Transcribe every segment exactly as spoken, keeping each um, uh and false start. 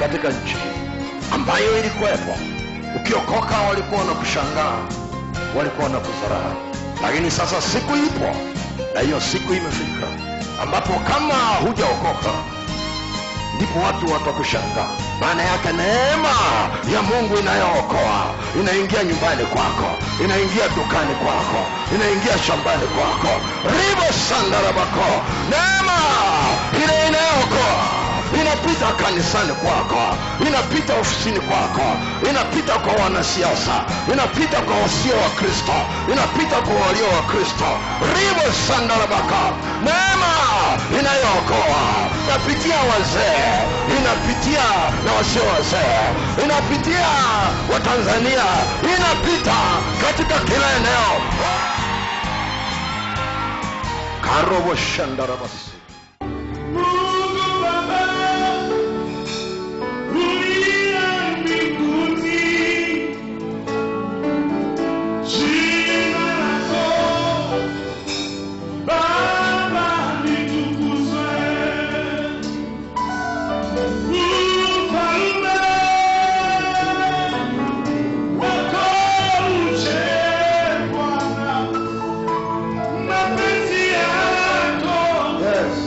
katika nchi ambayo ilikuwepo. Ukiokoka walikuwa na kushangaa, walikuwa na kudharau. Lakini sasa siku ipo, na hiyo siku imefika ambapo kama hujaokoka ndipo watu watakushangaa. Maana yake neema ya Mungu inayookoa inaingia nyumbani kwako, inaingia dukani kwako, inaingia shambani kwako. Ribo sandara bako, neema ile inayookoa inapita kanisani kwako, inapita ofisini kwako, inapita kwa wanasiasa, inapita kwa wasio wa Kristo, inapita kwa walio wa Kristo. Ribo sandara bako, neema inayookoa inapitia wazee, inapitia na wasio wazee, inapitia wa Tanzania, inapita katika kila eneo. Karobo shandara basi. Yes.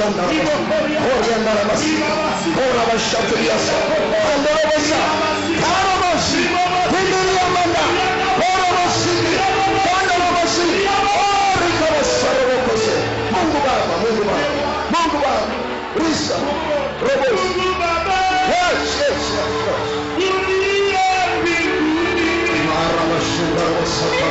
shanda orianda la basi ora bashatu yasa andoro basa ora basi bidiri amanda ora basi andoro basi ora kabasa robose Mungu Baba Mungu Baba Mungu Baba risa robose yes yes dunia mbinguni mara bashura basa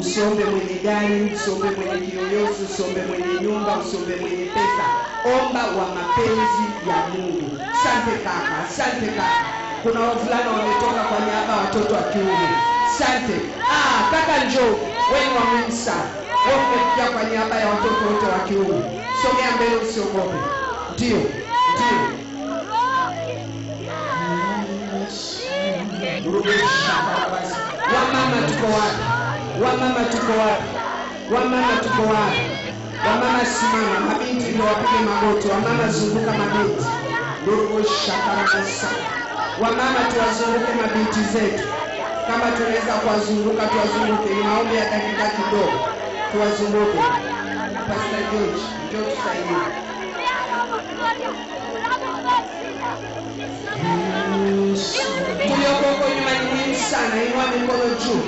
Usiombe mwenye gari, usiombe mwenye kiyoyozi, usiombe mwenye nyumba, usiombe mwenye pesa. Omba wa mapenzi ya Mungu. Asante kaka, asante kaka. Kuna wavulana wametoka kwa niaba watoto wa kiume. Asante. Ah, kaka njoo, wewe wa msa. Wewe umekuja kwa niaba ya watoto wote wa kiume. Sogea mbele usiogope. Ndio, ndio. Rudisha barabara. Wamama tuko wapi? Wamama tuko wapi? Wamama tuko wapi? Wamama simama, mabinti ndio wapige magoti, wamama zunguka mabinti. Ndio shakara sana. Wamama tuwazunguke mabinti zetu. Kama tunaweza kuwazunguka tuwazunguke, maombi ya dakika kidogo. Tuwazunguke. Pastor George, ndio tusaidie. Tuliyoko nyuma ni sana, inua mikono juu.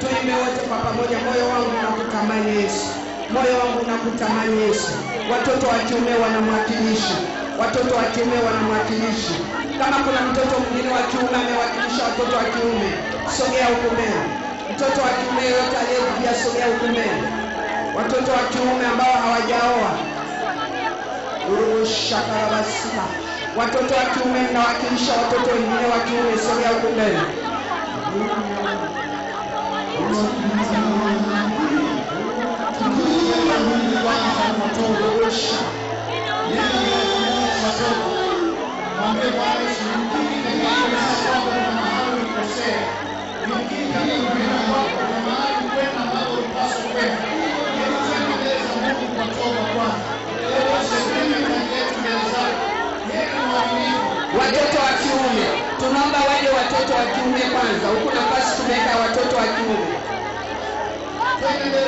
Tuimbe wote kwa pamoja, moyo wangu unakutamani Yesu. Moyo wangu unakutamani Yesu. Watoto wa kiume wanamwakilisha. Watoto wa kiume wanamwakilisha. Kama kuna mtoto mwingine wa kiume amewakilisha watoto wa kiume, sogea huko mbele. Mtoto wa kiume yote aliyekuja sogea huko mbele. Watoto wa kiume ambao hawajaoa. Urushakarabasika. Watoto wa kiume wanawakilisha watoto wengine wa kiume, sogea huko mbele. Watoto wa kiume, tunaomba wale watoto wa kiume kwanza, huko nafasi tumeka watoto wa kiume. Tunaomba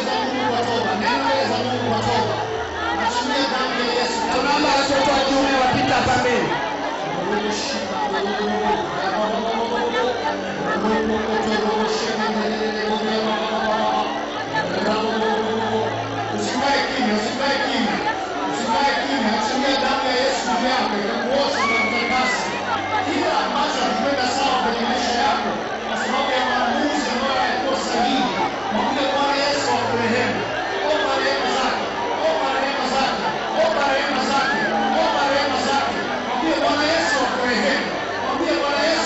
watoto wa kiume wapita pameni. Usibae kimya, usibae kimya. Usibae kimya, tumia damu ya Yesu yako ikakuosha na kutakasa. Kila ambacho hakikuenda sawa kwenye maisha yako kwa sababu ya maamuzi ambayo yalikuwa sahihi. Mwambie Bwana Yesu akurehemu. Omba rehema zake, omba rehema zake, omba rehema zake, omba rehema zake. Mwambie Bwana Yesu akurehemu. Mwambie Bwana Yesu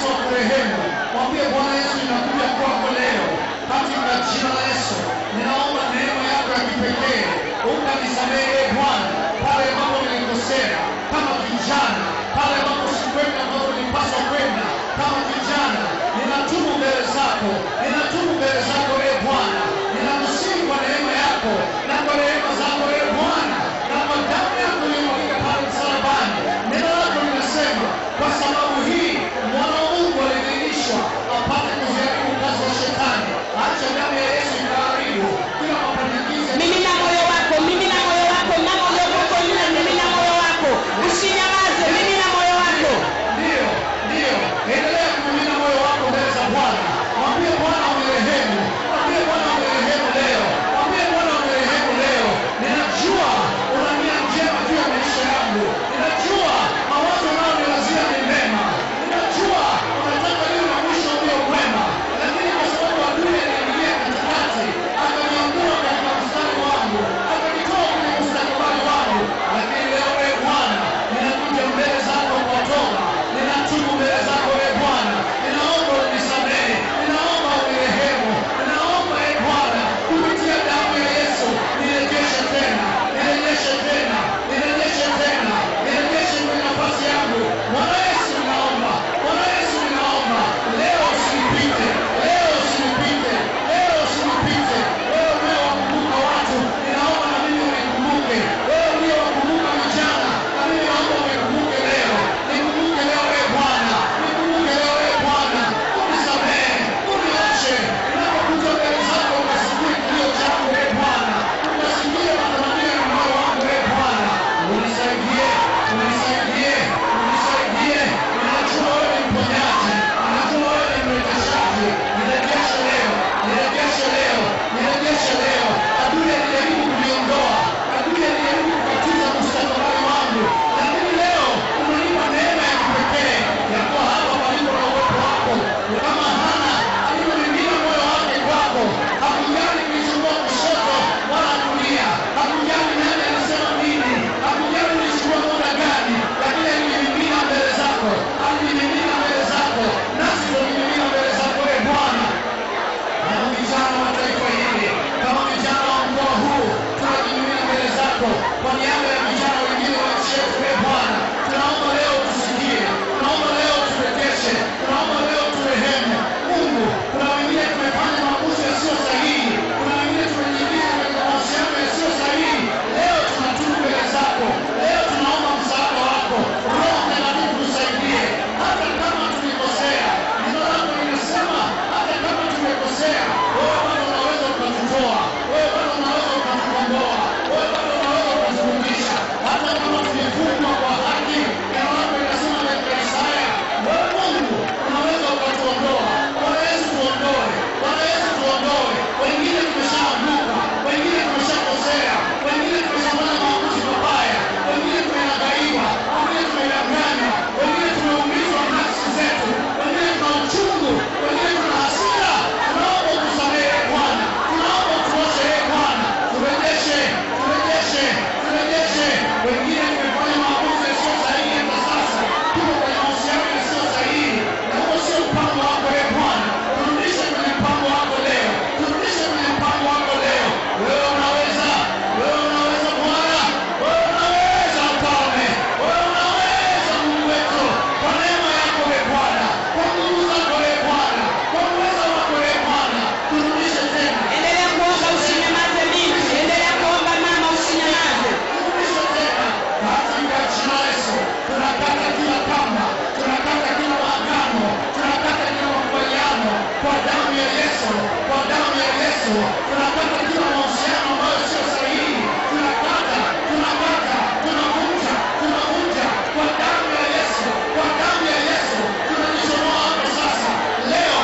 Yesu, kwa damu ya Yesu, tunapata kila mahusiano ambayo sio sahihi. Tunapata, tunapata, tunavunja, tunavunja kwa damu ya Yesu, kwa damu ya Yesu. Tunanisomoa hapo sasa. Leo,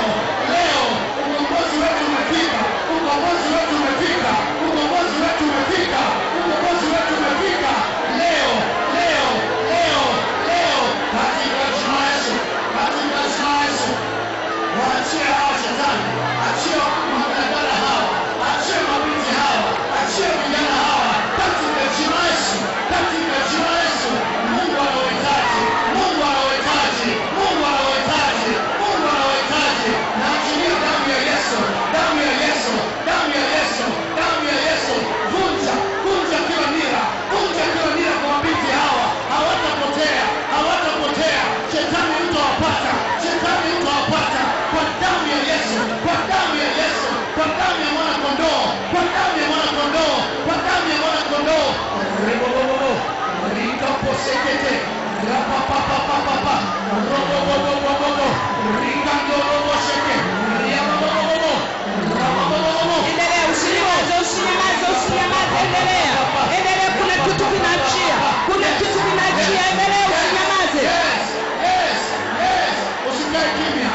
leo ukombozi wetu umefika. Ukombozi wetu umefika. Ukombozi wetu umefika. Ukombozi wetu umefika. Leo, leo, leo, leo. Katika jina la Yesu, katika jina la Yesu. Waachie hao shetani, achie mwanadada hawa, achie mabinti hawa, achie vijana hawa, katika jina la Yesu, katika jina la Yesu. Mungu anawahitaji, Mungu anawahitaji, Mungu anawahitaji, Mungu anawahitaji. Na achilie damu ya Yesu, damu ya Yesu, damu ya Yesu, damu ya Yesu. Vunja, vunja kila nira, vunja kila nira kwa mabinti hawa, hawatapotea, hawatapotea. Shetani utawapata, shetani utawapata. Kwa damu ya Yesu, kwa damu ya Yesu, kwa damu ya mwana kondoo, kwa damu ya mwana kondoo, kwa damu ya mwana kondoo. Rebobobobo, rika posekete, rapa pa pa pa pa pa, robobobobobo, rika ndorobo sheke, riabobobobo, rabobobobo. Endelea usinyamaze, usinyamaze, usinyamaze, endelea, endelea, kuna kitu kinachia, kuna kitu kinachia, endelea usinyamaze. Yes, yes, yes, usikae kimya.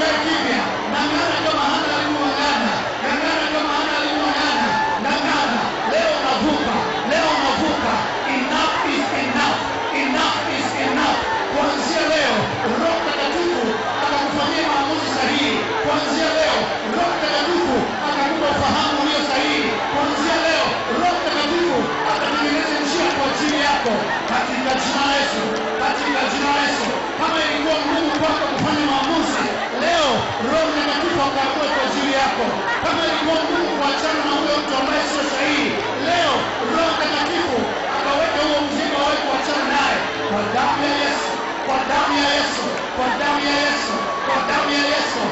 Kimya, nangana kama hana alimuangana, nangana kama hana alimuangana, nangana. Leo navuka, leo navuka. Enough is enough, enough is enough. Kuanzia leo, Roho Mtakatifu atakufanyia maamuzi sahihi. Kuanzia leo, Roho Mtakatifu atakupa ufahamu ulio sahihi. Kuanzia leo, Roho Mtakatifu atatengeneza njia kwa ajili yako. Katika jina la Yesu, katika jina la Yesu. Kama ilikuwa ngumu kwako kufanya maamuzi, leo Roho Mtakatifu atakuwa kwa ajili yako. Kama ilikuwa ngumu kuachana na huyo mtu ambaye sio sahihi, leo Roho Mtakatifu ataweka huo mzigo wao kuachana naye. Kwa damu ya Yesu, kwa damu ya Yesu, kwa damu ya Yesu, kwa damu ya Yesu.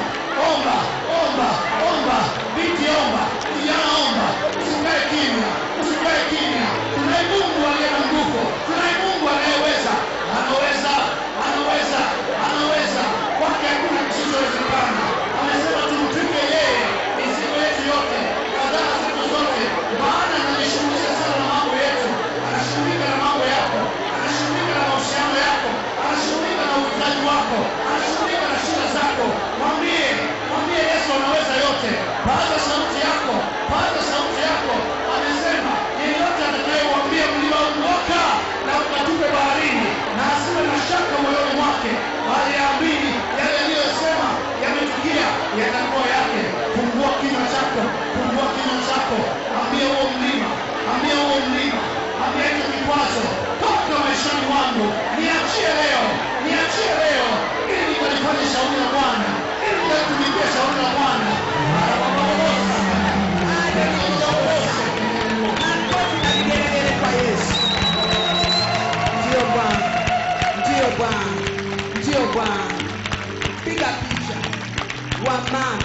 Omba, omba, omba, binti omba, kijana omba, usikae kimya, usikae kimya. Tunaye Mungu aliye na nguvu, tunaye Mungu anayeweza, anaweza, anaweza, anaweza. Kwake hakuna kisichowezekana. Amesema tumtwike yeye mizigo yetu yote, kadhaa zetu zote, maana anajishughulisha sana na mambo yetu. Anashughulika na mambo yako, anashughulika na mahusiano yako, anashughulika na uhitaji wako, anashughulika na shida zako. Mwambie, mwambie Yesu anaweza yote. Paza sauti yako, paza sauti yako. Amesema yeyote atakayemwambia mlima ung'oka na ukatupe baharini, na asiwe na shaka moyoni mwake, bali aamini yale aliyosema yametukia yatakuwa yake. Fungua kinywa chako, fungua kinywa chako. Ambia huo mlima, ambia huo mlima, ambia hicho kikwazo, toka maishani mwangu, niachie leo, niachie leo, ili nikalifanye shauri la Bwana, ili nikalitumikie shauri la Bwana. Piga picha wamama,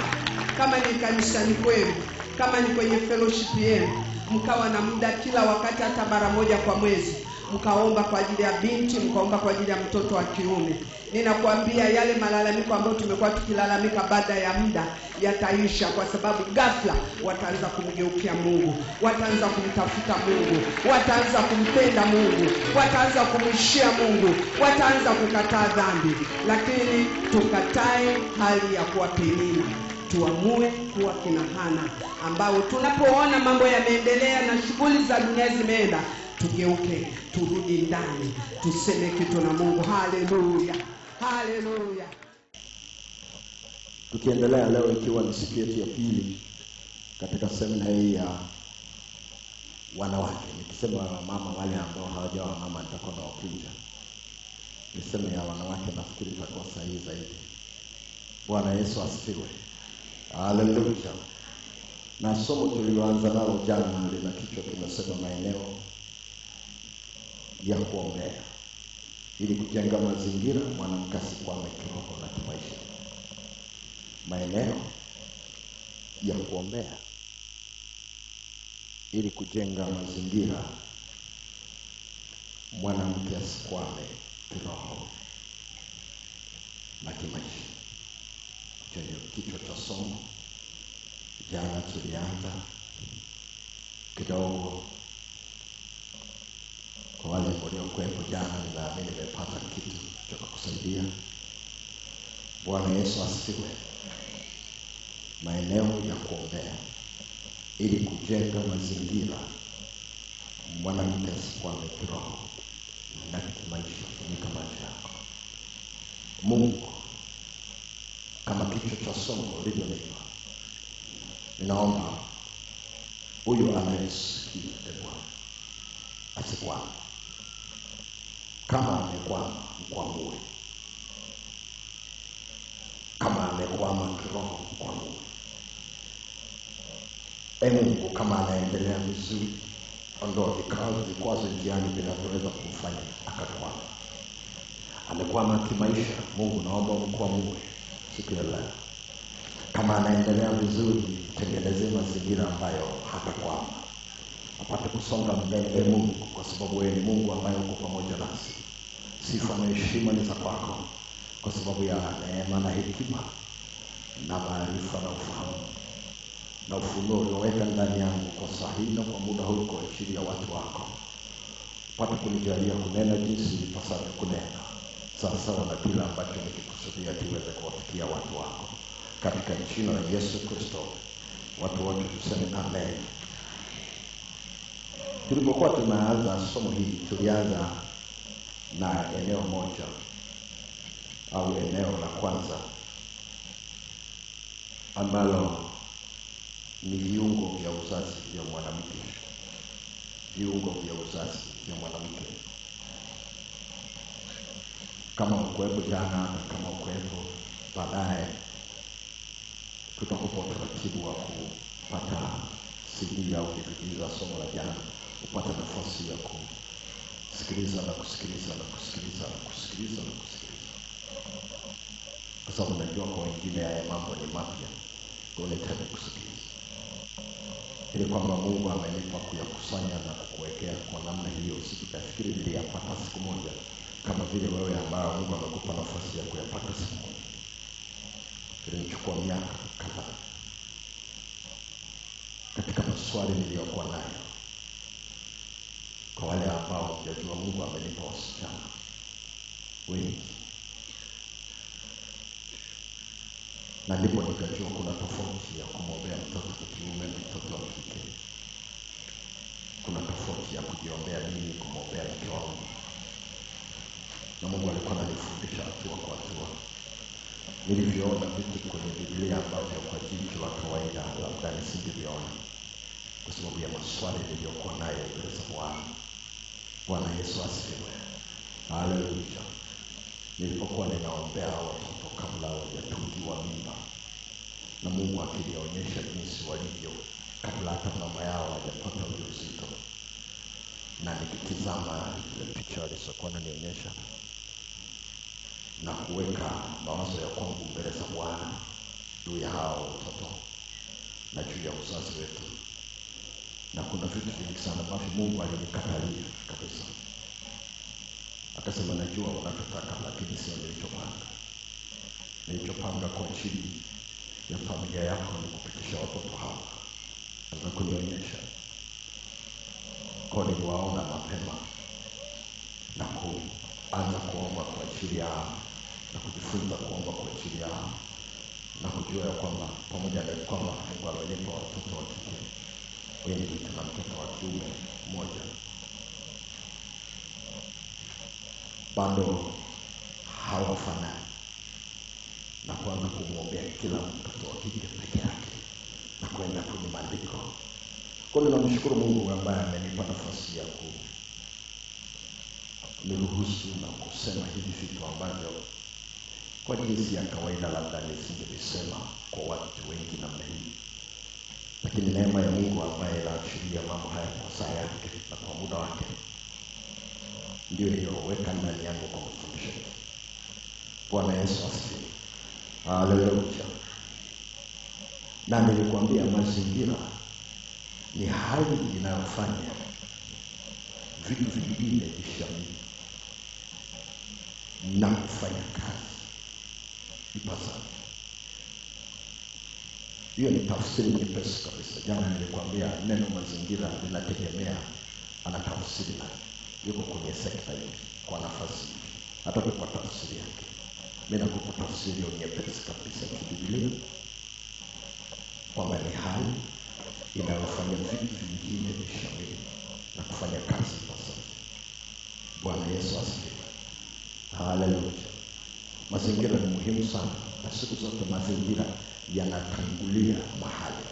kama ni kanisani kwenu, kama ni kwenye fellowship yenu, mkawa na muda kila wakati, hata mara moja kwa mwezi, mkaomba kwa ajili ya binti, mkaomba kwa ajili ya mtoto wa kiume. Ninakuambia yale malalamiko ambayo tumekuwa tukilalamika baada ya muda yataisha, kwa sababu ghafla wataanza kumgeukia Mungu, wataanza kumtafuta Mungu, wataanza kumpenda Mungu, wataanza kumshia Mungu, wataanza kukataa dhambi. Lakini tukatae hali ya kuwapelina, tuamue kuwa kina Hana, ambao tunapoona mambo yameendelea na shughuli za dunia zimeenda, tugeuke, turudi ndani, tuseme kitu na Mungu. Haleluya, haleluya. Tukiendelea leo, ikiwa ni siku yetu ya pili katika semina hii ya wanawake. Nikisema mama, wale ambao hawajawa mama nitakuwa nawakunja. Niseme ya wanawake, nafikiri itakuwa sahihi zaidi. Bwana Yesu asifiwe. Haleluya. Na somo tulioanza nalo jana lina kichwa kinasema maeneo ya kuombea, ili kujenga mazingira mwanamke asikwame kiroho na kimaisha. Maeneo ya kuombea, ili kujenga mazingira mwanamke asikwame kiroho na kimaisha. Chenye kichwa cha somo Jana tulianza kidogo. Kwa wale waliokuwepo jana, ninaamini mmepata kitu cha kusaidia. Bwana Yesu asifiwe. Maeneo ya kuombea ili kujenga mazingira mwanamke asikwame kiroho na kimaisha katika maisha yako. Mungu kama kichwa cha somo lilivyonipa, ninaomba huyo anayesikia Bwana asikwame. Kama amekwama, mkwamue. Kama amekwama kiroho, mkwamue. E Mungu, kama anaendelea vizuri, ondoa vikwazo vikwazo njiani vinavyoweza kumfanya akakwama. Amekwama kimaisha, Mungu naomba mkwamue siku ya leo. Kama anaendelea vizuri, tengeneze mazingira ambayo hatakwama, apate kusonga mbele Mungu, kwa sababu wewe ni Mungu ambaye uko pamoja nasi. Sifa na heshima ni za kwako kwa sababu ya neema na hekima na maarifa na ufahamu na ufunuo ulioweka ndani yangu kwa sahihi na kwa muda huu kwa ajili ya watu wako. Pata kunijalia kunena jinsi nipasavyo kunena, sawasawa na kila ambacho nikikusudia kiweze kuwafikia watu wako, katika jina la Yesu Kristo. Watu wote tuseme amen. Tulipokuwa tunaanza somo hili, tulianza na eneo moja au eneo la kwanza ambalo ni viungo vya uzazi vya mwanamke. Viungo vya uzazi vya mwanamke. Kama ukwepo jana, kama ukwepo baadaye, tutakupa utaratibu wa kupata C D au kusikiliza somo la jana, upata nafasi ya kusikiliza na kusikiliza na kusikiliza na kusikiliza na kusikiliza. Kwa sababu najua kwa wengine haya mambo ni mapya, tunahitaji kusikiliza. Ili kwamba Mungu amenipa kuyakusanya na kukuwekea kwa namna hiyo, usitafikiri niliyapata siku moja, kama vile wewe ambao Mungu amekupa nafasi ya kuyapata siku moja. Ilinichukua miaka kadhaa. Katika maswali niliyokuwa nayo, kwa wale ambao mjajua Mungu amenipa wasichana wengi, na ndipo nikajua kuna tofauti ya kumwombea mtoto wa kiume na mtoto wa kike. Kuna tofauti ya kujiombea mimi, kumwombea mke wangu. Na Mungu alikuwa ananifundisha hatua kwa hatua. Nilivyoona vitu kwenye Biblia ambavyo kwa jicho la kawaida labda nisingeviona, kwa sababu ya maswali niliyokuwa nayo mbele za Bwana. Bwana Yesu asifiwe. Haleluya. Nilipokuwa ninaombea watoto kabla hawajatungiwa mimba, na Mungu akinionyesha jinsi walivyo kabla hata mama yao hajapata ujauzito, na nikitizama ile picha alizokuwa ananionyesha na kuweka mawazo ya kwangu mbele za Bwana juu ya hao watoto na juu ya uzazi wetu, na kuna vitu vingi sana ambavyo Mungu alinikatalia kabisa. Akasema najua unachotaka, lakini sio nilichopanga. Nilichopanga kwa ajili ya familia yako ni kupitisha watoto hawa. Anza kunionyesha. Kwa niliwaona mapema na kuanza kuomba kwa ajili ya, na kujifunza kuomba kwa ajili ya, na kujua kwamba pamoja na kwamba Mungu alinipa watoto wa kike wengi, tuna mtoto wa kiume mmoja, bado hawafanani, na kuanza kumwombea kila mtoto wa kike peke yake na kwenda kwenye maandiko. Kwa hiyo namshukuru Mungu ambaye amenipa nafasi ya ku niruhusu na kusema hivi vitu ambavyo kwa jinsi ya kawaida labda nisingevisema kwa watu wengi namna hii. Lakini neema ya Mungu ambaye anaachilia mambo haya kwa saa yake na kwa muda wake, ndio iliyoweka ndani yangu kwa mafundisho. Bwana Yesu asifiwe. Haleluya. Na nilikwambia mazingira ni hali inayofanya vitu vingine vishamili na kufanya kazi ipasavyo. Hiyo ni tafsiri nyepesi kabisa. Jana nilikwambia neno mazingira linategemea ana tafsiri na yuko kwenye sekta hiyo kwa nafasi. Hata kwa tafsiri yake. Mimi nakupa tafsiri nyepesi kabisa ya Biblia. Kwamba ni hali inayofanya vitu vingine vishauri na kufanya kazi pamoja. Bwana Yesu asifiwe. Haleluya. Mazingira ni muhimu sana. Na siku zote mazingira yanatangulia mahali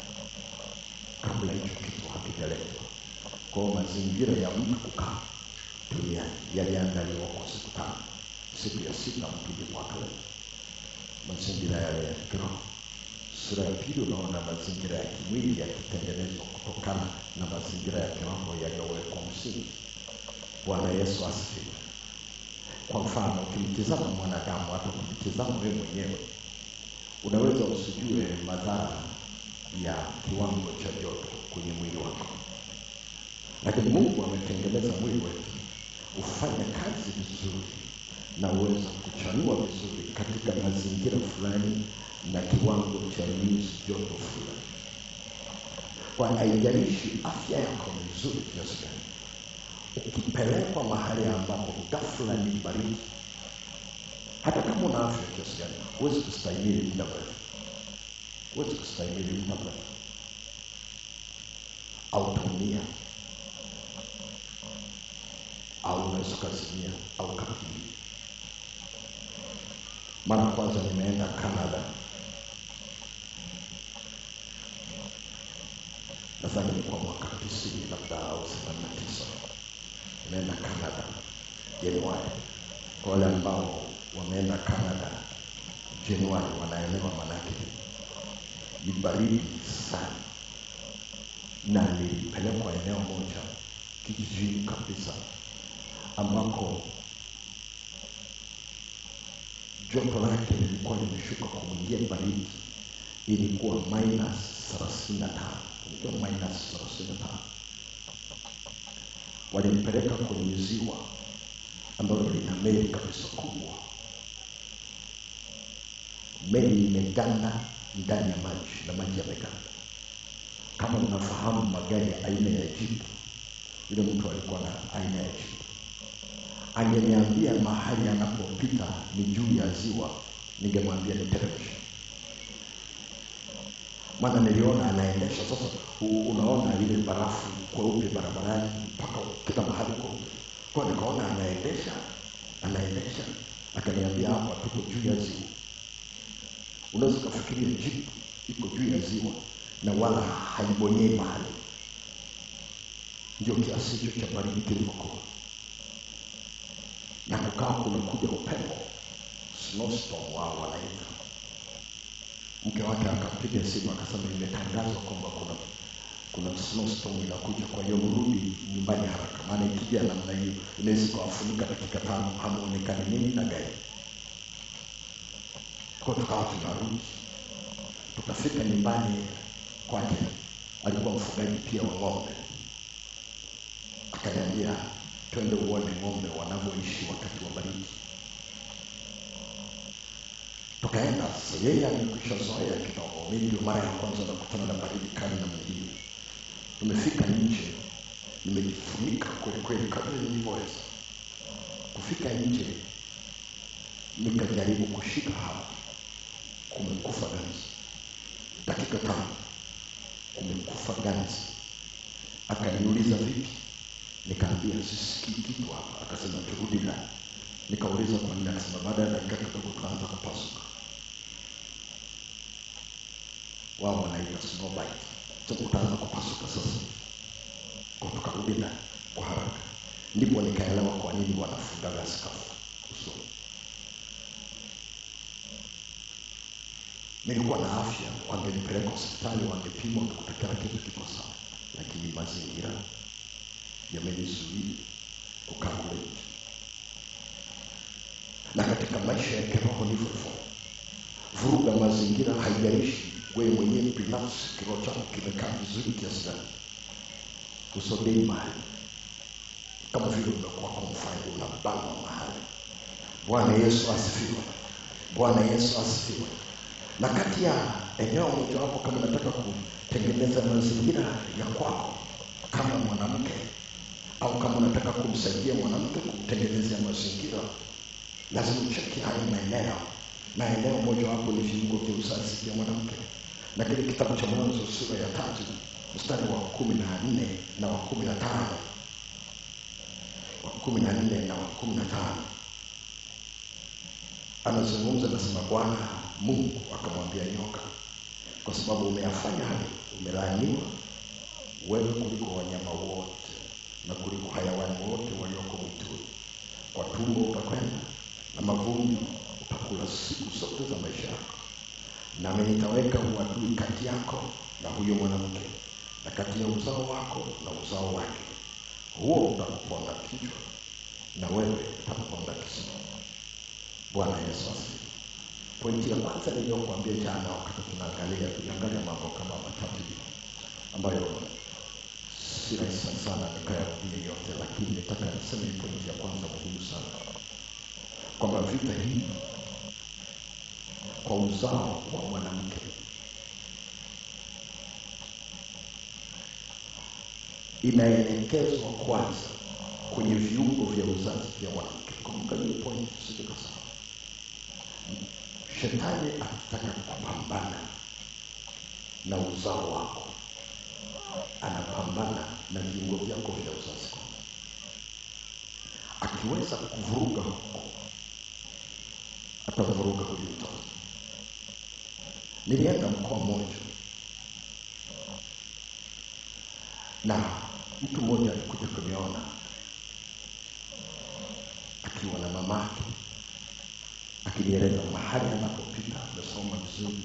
kabla hicho kitu hakijaletwa. Kwa mazingira ya mtu kukaa duniani yaliandaliwa kwa siku tano. Siku ya sita mpige kwa kale. Mazingira yale ya kiroho. Sura ya pili unaona mazingira ya kimwili yakitengenezwa kutokana na mazingira ya kiroho yaliyowekwa msingi. Bwana Yesu asifiwe. Kwa mfano ukimtizama mwanadamu hata ukimtizama wewe mwenyewe unaweza usijue madhara ya kiwango cha joto kwenye mwili wako. Lakini Mungu ametengeneza mwili wetu ufanye kazi vizuri na uweze kuchanua vizuri katika mazingira fulani na kiwango cha joto fulani. Kwa haijalishi afya yako nzuri kiasi gani, ukipelekwa mahali ambapo ghafla ni baridi, hata kama una afya kiasi gani, huwezi kustahimili muda mrefu. Huwezi kustahimili muda mrefu. Au utaumia, au unaweza kuzimia, au kapili. Mara kwanza nimeenda Canada. Nadhani ni kwa mwaka tisini labda au sabini na tisa. Nimeenda Canada Januari. Kwa wale ambao wameenda Canada Januari wanaelewa maana yake. Ni baridi sana. Na nilipelekwa eneo moja kijijini kabisa ambako joto lake lilikuwa limeshuka kuingia baridi, ilikuwa minus thelathini na tano. Ilikuwa minus thelathini na tano. Walinipeleka kwenye ziwa ambalo lina meli kabisa kubwa. Meli imeganda ndani ya maji na maji yameganda. Kama unafahamu magari aina ya jeep, yule mtu alikuwa na aina ya jeep. Angeniambia mahali anapopita ni juu ya ziwa, ningemwambia ni television. Maana niliona anaendesha. Sasa unaona ile barafu kweupe barabarani mpaka kila mahali kweupe. Kwa nikaona anaendesha, anaendesha, akaniambia hapa tuko juu ya ziwa. Unaweza kufikiria jeep iko juu ya ziwa na wala haibonyei mahali. Ndio kiasi hicho cha baridi kilivyokuwa. Na kukaa kumekuja upepo, snowstorm wao wanaita. Mke wake akapiga simu akasema imetangazwa kwamba kuna kuna snowstorm inakuja, kwa hiyo mrudi nyumbani haraka maana ikija namna hiyo inaweza kuwafunika dakika tano hamuonekani nini na gari. Kwa tukawa tunarudi, tukafika nyumbani kwake. Alikuwa mfugaji pia wa ng'ombe. Akaniambia twende uone ng'ombe wanavyoishi wakati wa baridi. Tukaenda sehemu ya kushozoea kidogo. Mimi ndio mara ya kwanza nakutana na baridi kali na mwingine. Tumefika nje, nimejifunika kweli kweli kadri nilivyoweza. Kufika nje, nikajaribu kushika hawa, kumekufa ganzi. Dakika tano, kumekufa ganzi. Akaniuliza vipi? Nikaambia sisikii kitu hapa. Akasema turudi na. Nikauliza kwa nini, akasema baada ya dakika kidogo tunaanza kupasuka. Wao wanaita snowbite. Tuko tutaanza kupasuka sasa. Kwa tukarudi na kwa haraka. Ndipo nikaelewa kwa nini wanafunga skafu usoni. Nilikuwa na afya, wangenipeleka hospitali wangepimwa na kutakana kitu kiko sawa. Lakini mazingira yamenizuia kukamilika. Na katika maisha ya kiroho ni vivyo. Vuruga mazingira, haijalishi wewe mwenyewe binafsi kiroho chako kimekaa vizuri kiasi gani. Usogee mahali. Kama vile unakuwa kwa mfano unabana mahali. Bwana Yesu asifiwe. Bwana Yesu asifiwe. Na kati ya eneo mojawapo kama nataka kutengeneza mazingira ya kwako kama mwanamke, au kama nataka kumsaidia mwanamke kutengeneza mazingira, lazima ucheki hayo maeneo. Maeneo mojawapo ni viungo vya uzazi vya mwanamke. Na kile kitabu cha Mwanzo sura ya tatu mstari wa kumi na nne na wa kumi na tano, wa kumi na nne na wa kumi na tano, anazungumza nasema, Bwana Mungu akamwambia nyoka, kwa sababu umeyafanya hayo, umelaaniwa wewe kuliko wanyama wote na kuliko hayawani wote walioko mwituni. Kwa tumbo utakwenda na mavuno utakula siku zote za maisha yako, nami nitaweka uadui kati yako na huyo mwanamke, na kati ya uzao wako na uzao wake. Huo utakuponda kichwa na wewe utakuponda kisu. Bwana Yesu asifiwe. Pointi ya kwanza niliyokuambia jana wakati tunaangalia tunaangalia mambo kama matatu ambayo si rahisi sana nikayarudia yote, lakini nataka niseme pointi ya kwanza muhimu sana, kwamba vita hii kwa uzao wa mwanamke inaelekezwa kwanza kwenye viungo vya uzazi vya mwanamke. Kumbuka hiyo point sikuwa sawa. Shetani anataka kupambana na uzao wako, anapambana na viungo vyako vya uzazi. Akiweza kuvuruga huko, atavuruga huko. Nilienda mkoa mmoja, na mtu mmoja alikuja kuniona akiwa na mamake, akinieleza mahali anapopita amesoma vizuri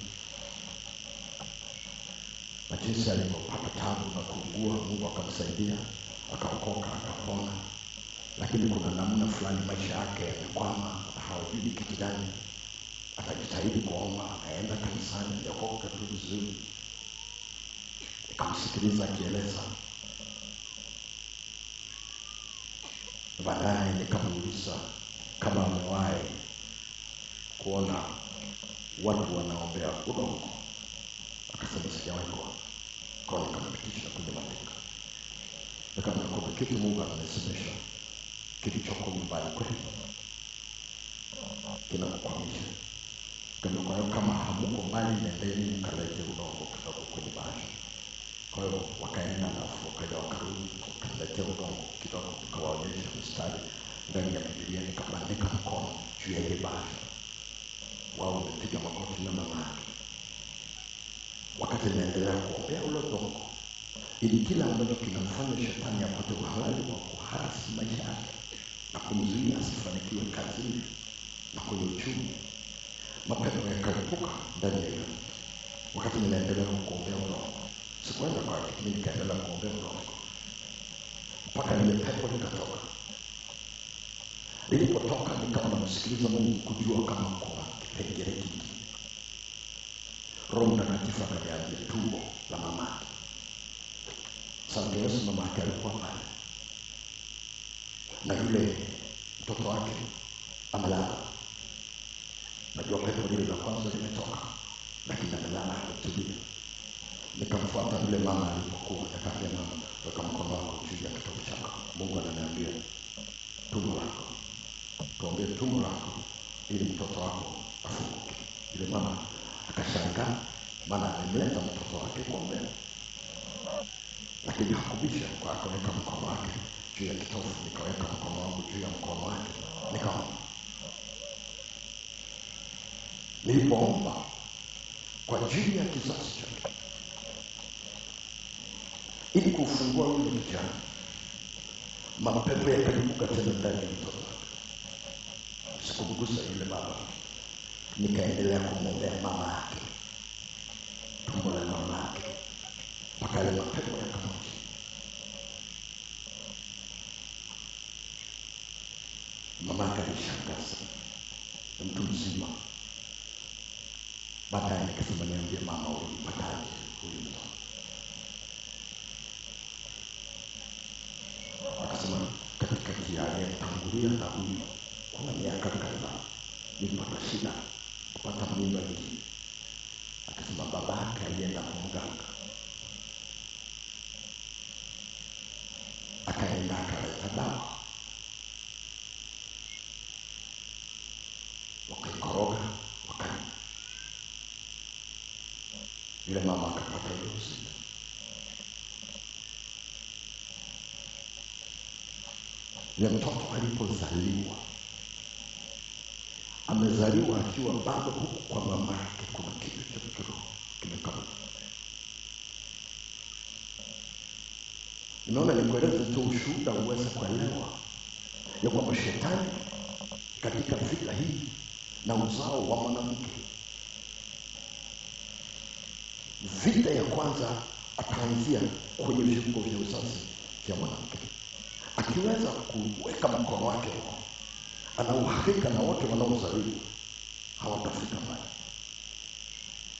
na jinsi alipopata taabu na kuugua, Mungu akamsaidia akaokoka akapona, lakini kuna namna fulani maisha yake yamekwama na hawajui kitu gani. Akajitahidi kuomba, akaenda kanisani, akaokoka vizuri. Nikamsikiliza akieleza, baadaye nikamuuliza kama amewahi kuona watu wanaombea udongo. Akasema sijawahi kuona. Kwa hiyo nikampitisha kwenye mateka, nikamwambia kwa kitu Mungu ananisomesha, kilichoko mbali kwenu kinakukwamisha. Kwa hiyo kama hamuko mbali, nendeni mkalete udongo kutoka kwenye bahari. Kwa hiyo wakaenda na wakaja wakarudi, wakalete udongo kidogo, tukawaonyesha mstari ndani ya Biblia, nikabandika mkono juu ya bahari. Wao wamepiga magoti na mamake, wakati naendelea kuombea ule udongo ili kila ambacho kinamfanya shetani apate uhalali wa kuharasi maisha yake na kumzuia asifanikiwe kazini na kwenye uchumi, mapema yakalipuka ndani ya yule. Wakati ninaendelea kuombea udongo, sikuenda kwa mimi, nikaendelea kuombea udongo mpaka ile pepo ikatoka. Ilipotoka nikamsikiliza Mungu kujua kama kuna kipengele kiki. Roho Mtakatifu akaniambia tumbo la mamake. Sasa mamake alikuwa pale na yule mtoto wake amelala. Najua pepo lile la kwanza limetoka, lakini analala kutulia. Nikamfuata yule mama alipokuwa, nikamwambia mama, weka mkono wako juu ya kitovu chako. Mungu ananiambia tumbo lako, tuombee tumbo lako ili mtoto wako afunguke. Ile mama akashangaa, maana amemleta mtoto wake kuombea, lakini hakubisha kwa akaweka mkono wake juu ya kitovu. Nikaweka mkono wangu juu ya mkono wake, nikaomba. Nilipoomba kwa ajili ya kizazi chake ili kufungua ule kijana, mapepo yakalipuka tena ndani ya mtoto wake. Sikumgusa yule baba, nikaendelea kumwombea mama yake, tumbo la mama yake, mpaka yale mapepo yakamwacha. Mama yake alishangaza, mtu mzima. Baadaye nikasema niambie mama ulimpataje huyu mtoto. Akasema katikati ya aliyetangulia na huyu kuna miaka kadhaa nilipata shida kupata mimba nyingi. Akasema baba alienda kwa mganga. Akaenda akaleta dawa. Wakaikoroga, wakanywa. Yule mama akapata ile usinda. Yule mtoto alipozaliwa, amezaliwa akiwa bado huku kwa mama yake kuna kitu cha kiroho kimekama. Unaona, nikueleza tu ushuhuda uweze kuelewa ya kwamba shetani katika vita hii na uzao wa mwanamke. Vita ya kwanza ataanzia kwenye viungo vya uzazi vya mwanamke. Akiweza kuweka mkono wake huko, ana uhakika na wote wanaozaliwa hawatafika mbali.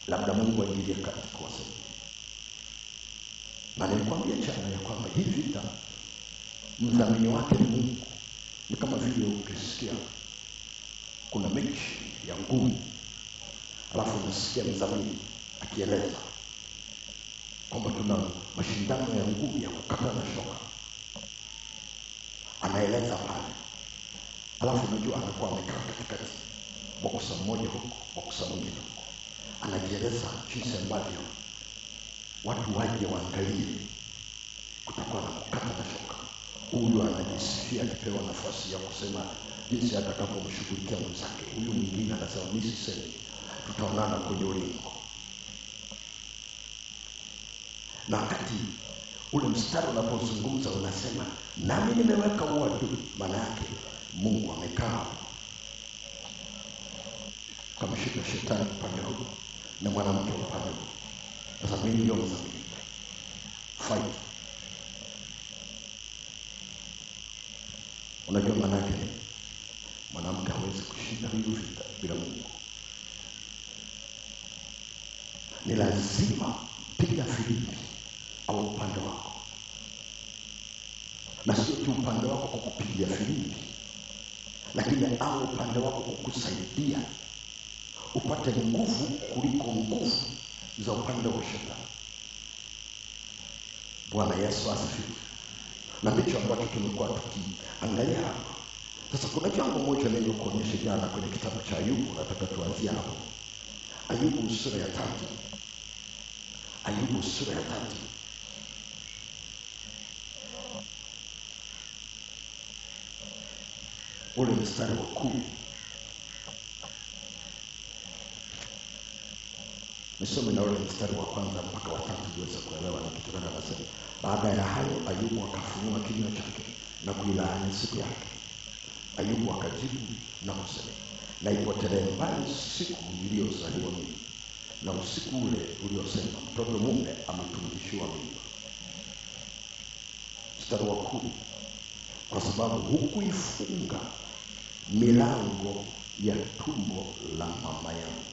Labda Mungu aingilie kati kuwasaidia. Na nilikwambia jana ya kwamba hii vita mdhamini wake Mungu. Ni kama vile ukisikia kuna mechi ya ngumi, alafu unasikia mdhamini akieleza kwamba tuna mashindano ya ngumi ya kukata na shoka. Anaeleza pale. Alafu unajua anakuwa amekaa katikati, boksa mmoja huko, boksa mwingine huko. Anajieleza jinsi ambavyo watu waje waangalie kutakuwa na kukata na shoka. Huyu anajisifia akipewa nafasi ya kusema jinsi atakapomshughulikia mwenzake. Huyu mwingine anasema mimi sisemi, tutaonana kwenye ulingo. Na wakati ule mstari unapozungumza unasema nami nimeweka uadui, maana yake Mungu amekaa kamshika shetani upande huu na mwanamke upande huu. Sasa mimi ndio mzamini. Fight. Unajua maana yake mwanamke hawezi kushinda hiyo vita bila Mungu. Ni lazima piga filimbi au upande wako. Na sio tu upande wako kwa kupiga filimbi, lakini au upande wako kukusaidia upate nguvu kuliko nguvu za upande wa shetani. Bwana Yesu asifiwe. Na ndicho ambacho tumekuwa tukiangalia hapa. Sasa kuna jambo moja lengo kuonyesha jana kwenye kitabu cha Ayubu, nataka tuanzie hapo. Ayubu sura ya tatu. Ayubu sura ya tatu. Ule mstari wa kumi. Nisome na ule mstari wa kwanza mpaka wa tatu tuweze kuelewa na kitu gani anasema. Baada ya hayo Ayubu akafunua kinywa chake na kuilaani siku yake. Ayubu akajibu na kusema, naipotelea mbali siku niliyozaliwa mimi, na usiku ule uliosema mtoto mume ametunukiwa mimba. Mstari wa kumi. Kwa sababu hukuifunga milango ya tumbo la mama yangu.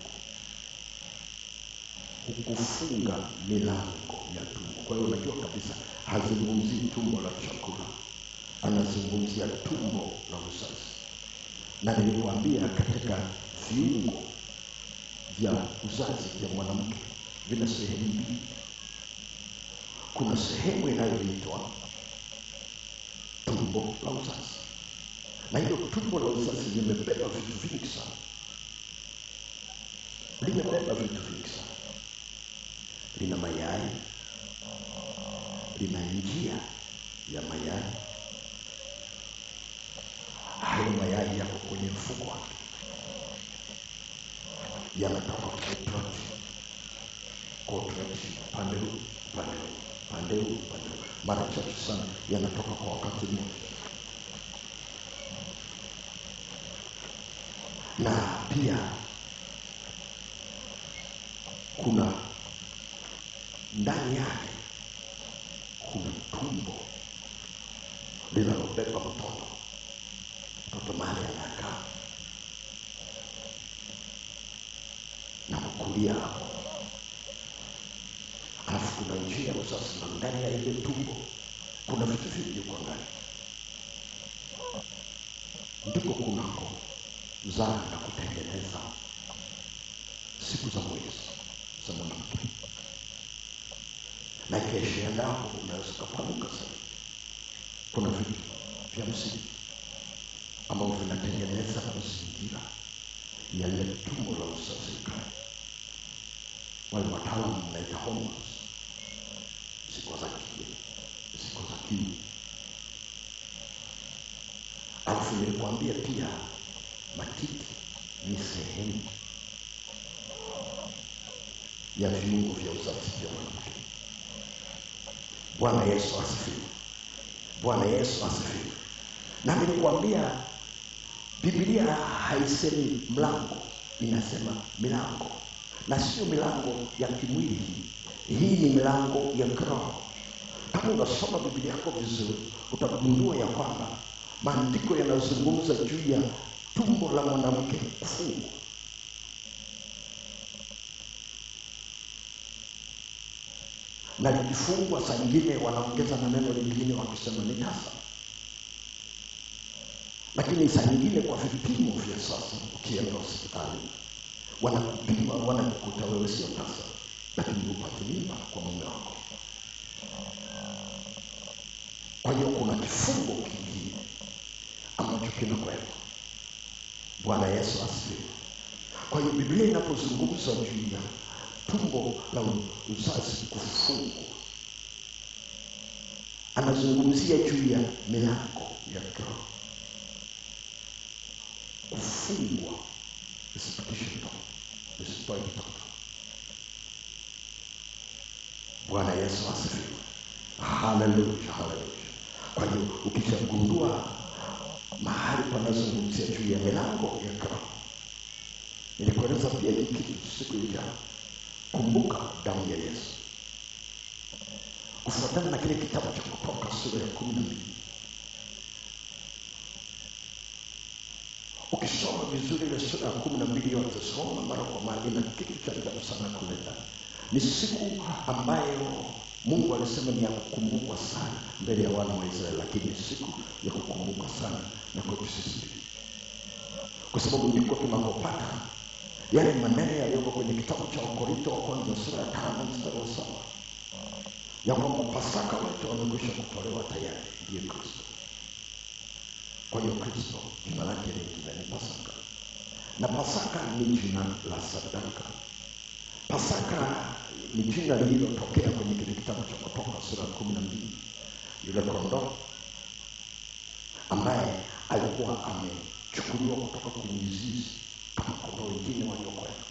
Hukufunga milango ya tumbo. Kwa hiyo unajua kabisa hazungumzi tumbo la chakula, anazungumzia tumbo la uzazi. Na nilikwambia katika viungo vya uzazi vya mwanamke vina sehemu mbili. Kuna sehemu inayoitwa tumbo la uzazi, na hilo tumbo la uzazi limebeba vitu vingi sana. Limebeba vitu vingi sana. Lina mayai, lina njia ya mayai. Hayo mayai yako kwenye mfuko wake, yanatoka kutoka kotrati pande huu pande huu pande huu pande huu. Mara chache sana yanatoka kwa wakati mmoja. Na pia kuna ndani yake kuna tumbo linalobeba mtoto. Mtoto mahali anakaa na kukulia hapo. Alafu kuna njia ya uzazi, na ndani ya ile tumbo kuna vitu vingi kwa ndani. Ndiko kunako uzaa na kutengeneza siku za mwezi za mwanamke. na kesho ya ndao unaweza kupanuka sana. Kuna vitu vya msingi ambao vinatengeneza mazingira yale tumbo la usafikaji. Wale wataalamu wanaita hormones, ziko za kike, ziko za kiume. Alafu nilikwambia pia matiti ni sehemu ya viungo vya uzazi vya mwanamke. Bwana Yesu asifiwe. Bwana Yesu asifiwe. Na nilikwambia Biblia haisemi mlango, inasema milango. Na sio milango ya kimwili. Hii ni milango ya kiroho. Kama unasoma Biblia yako vizuri, utagundua ya kwamba maandiko yanazungumza juu ya tumbo la mwanamke kufungwa. Na kufungwa saa nyingine wanaongeza na neno lingine wakisema ni tasa. Lakini saa nyingine kwa vipimo vya sasa ukienda hospitali wanakupima, wanakukuta wewe sio tasa, lakini upate mimba kwa mume wako. Kwa hiyo kuna kifungo kingine ambacho kinakuwepo. Bwana Yesu asifiwe. Kwa hiyo Biblia inapozungumza juu ya tumbo la uzazi kufungwa, anazungumzia juu ya milango ya kiroho. Kufungwa isipatishe mtoto, isitoe mtoto. Bwana Yesu asifiwe. Haleluya, haleluya. Kwa hiyo ukishagundua mahali panazungumzia juu ya milango ya kiroho, nilikueleza pia hiki siku ya kumbuka damu ya Yesu. Kufuatana na kile kitabu cha Kutoka sura ya kumi na mbili. Ukisoma vizuri ile sura ya kumi na mbili yote, soma mara kwa mara, ina kitu cha ajabu sana kuleta. Ni siku ambayo Mungu alisema ni ya kukumbukwa sana mbele ya wana wa Israeli, lakini siku ya kukumbukwa sana na kwetu sisi. Kwa sababu ndiko tunakopata yale maneno yaliyoko kwenye kitabu cha Wakorintho wa kwanza sura ya tano mstari wa saba. Ya kwamba Pasaka wetu amekwisha kutolewa tayari, ndiye Kristo. Kwa hiyo Kristo jina lake ni Pasaka. Na Pasaka ni jina la sadaka. Pasaka ni jina lililotokea kwenye kile kitabu cha Kutoka sura ya kumi na mbili. Yule kondoo ambaye alikuwa amechukuliwa kutoka kwenye mizizi kama kondoo wengine waliokuwepo.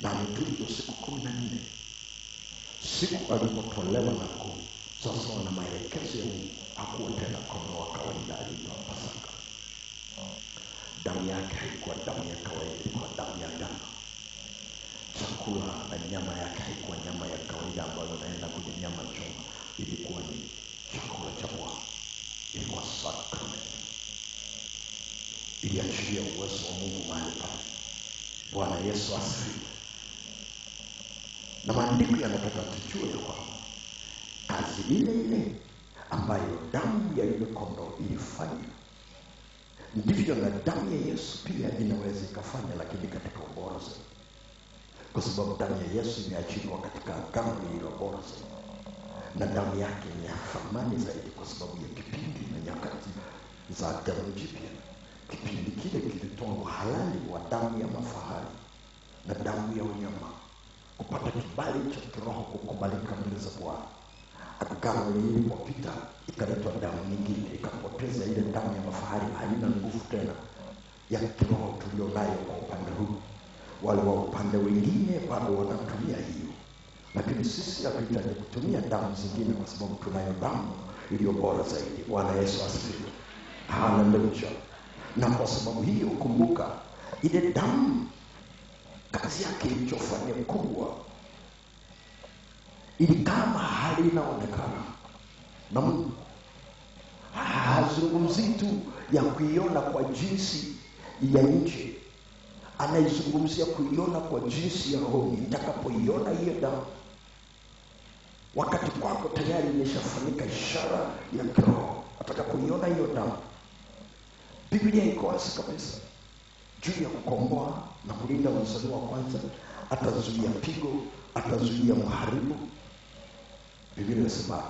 Na alitumwa siku kumi na nne. Siku alipotolewa na Mungu, sasa na maelekezo ya Mungu, hakuwa tena kondoo wa kawaida, alikuwa Pasaka. Damu yake haikuwa damu ya kawaida, ilikuwa damu ya damu. Chakula na nyama yake haikuwa nyama ya kawaida ambayo inaenda kwenye nyama choma, ilikuwa ni chakula cha Bwana, ilikuwa sacrament. Iliashiria uwezo wa Mungu mahali pale. Bwana Yesu asifiwe. Na maandiko yanataka tujue kwamba kazi ile ile ambayo damu ya yule kondoo ilifanya, ndivyo na damu ya Yesu pia inaweza kufanya, lakini katika ubora zaidi. Kwa sababu damu ya Yesu imeachiliwa katika agano lililo bora zaidi. Na damu yake ni ya thamani zaidi kwa sababu ya kipindi na nyakati za agano jipya. Kipindi kile kilitoa uhalali wa damu ya mafahari na damu ya unyama kupata kibali cha kiroho kukubalika mbele za Bwana. Agano lilipopita, ikaletwa damu nyingine, ikapoteza ile damu ya mafahari, haina nguvu tena ya kiroho tulionayo kwa upande huu. Wale wa upande wengine bado wanatumia hiyo, lakini sisi hatuhitaji kutumia damu zingine kwa sababu tunayo damu iliyo bora zaidi. Bwana Yesu asifiwe. Haleluya. Na kwa sababu hiyo kumbuka ile damu kazi yake ilichofanya kubwa, ili kama halinaonekana na Mungu hazungumzi tu ya kuiona kwa jinsi ya nje, anaizungumzia kuiona kwa jinsi ya roho. Nitakapoiona hiyo damu, wakati kwako tayari imeshafanyika ishara ya kiroho. Atakapoiona hiyo damu, Biblia iko wazi kabisa juu ya kukomboa na kulinda mzaliwa wa kwanza. Atazuia pigo, atazuia maharibu, Biblia inasema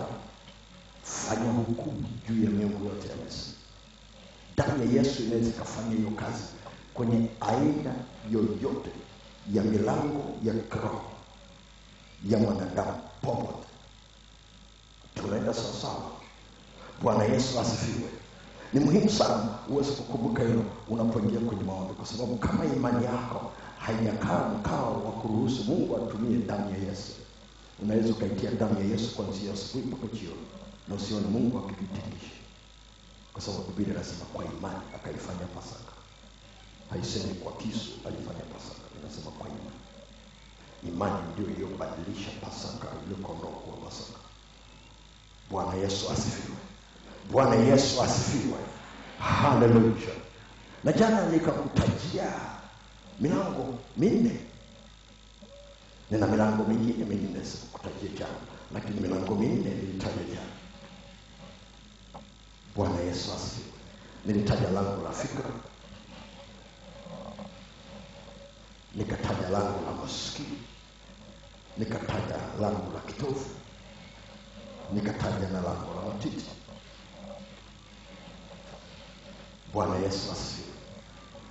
fanya hukumu juu ya mioyo yote ya Yesu. Damu ya Yesu inaweza kufanya hiyo kazi kwenye aina yoyote ya milango ya karo ya mwanadamu popote. Tunaenda sawasawa. Bwana Yesu asifiwe. Ni muhimu sana uweze kukumbuka hilo unapoingia kwenye maombi, kwa sababu kama imani yako haijakaa mkao wa kuruhusu Mungu atumie damu ya Yesu, unaweza ukaitia damu ya Yesu kuanzia asubuhi mpaka jioni na usione Mungu akikutikisha, kwa sababu Biblia inasema kwa imani akaifanya Pasaka. Haisemi kwa kisu alifanya Pasaka, inasema kwa imani. Imani ndio iliyobadilisha Pasaka, iliyokondoa kwa Pasaka. Bwana Yesu asifiwe. Bwana Yesu asifiwe. Hallelujah. Na jana nikakutajia milango minne. Nina milango mingine mingine sikutajia jana, lakini milango minne nilitaja jana. Bwana Yesu asifiwe. Nilitaja lango la fikra, nikataja lango la masikini, nikataja lango la kitovu, nikataja na lango la matiti. Bwana Yesu asifiwe.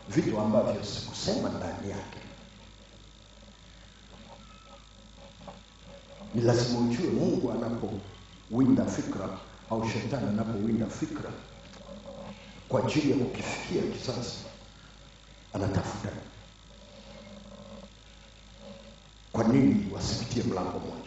Vitu ambavyo sikusema ndani yake ni lazima ujue. Mungu anapowinda fikra au shetani anapowinda fikra kwa ajili ya kukifikia kisasi, anatafuta kwa nini wasipitie mlango mmoja.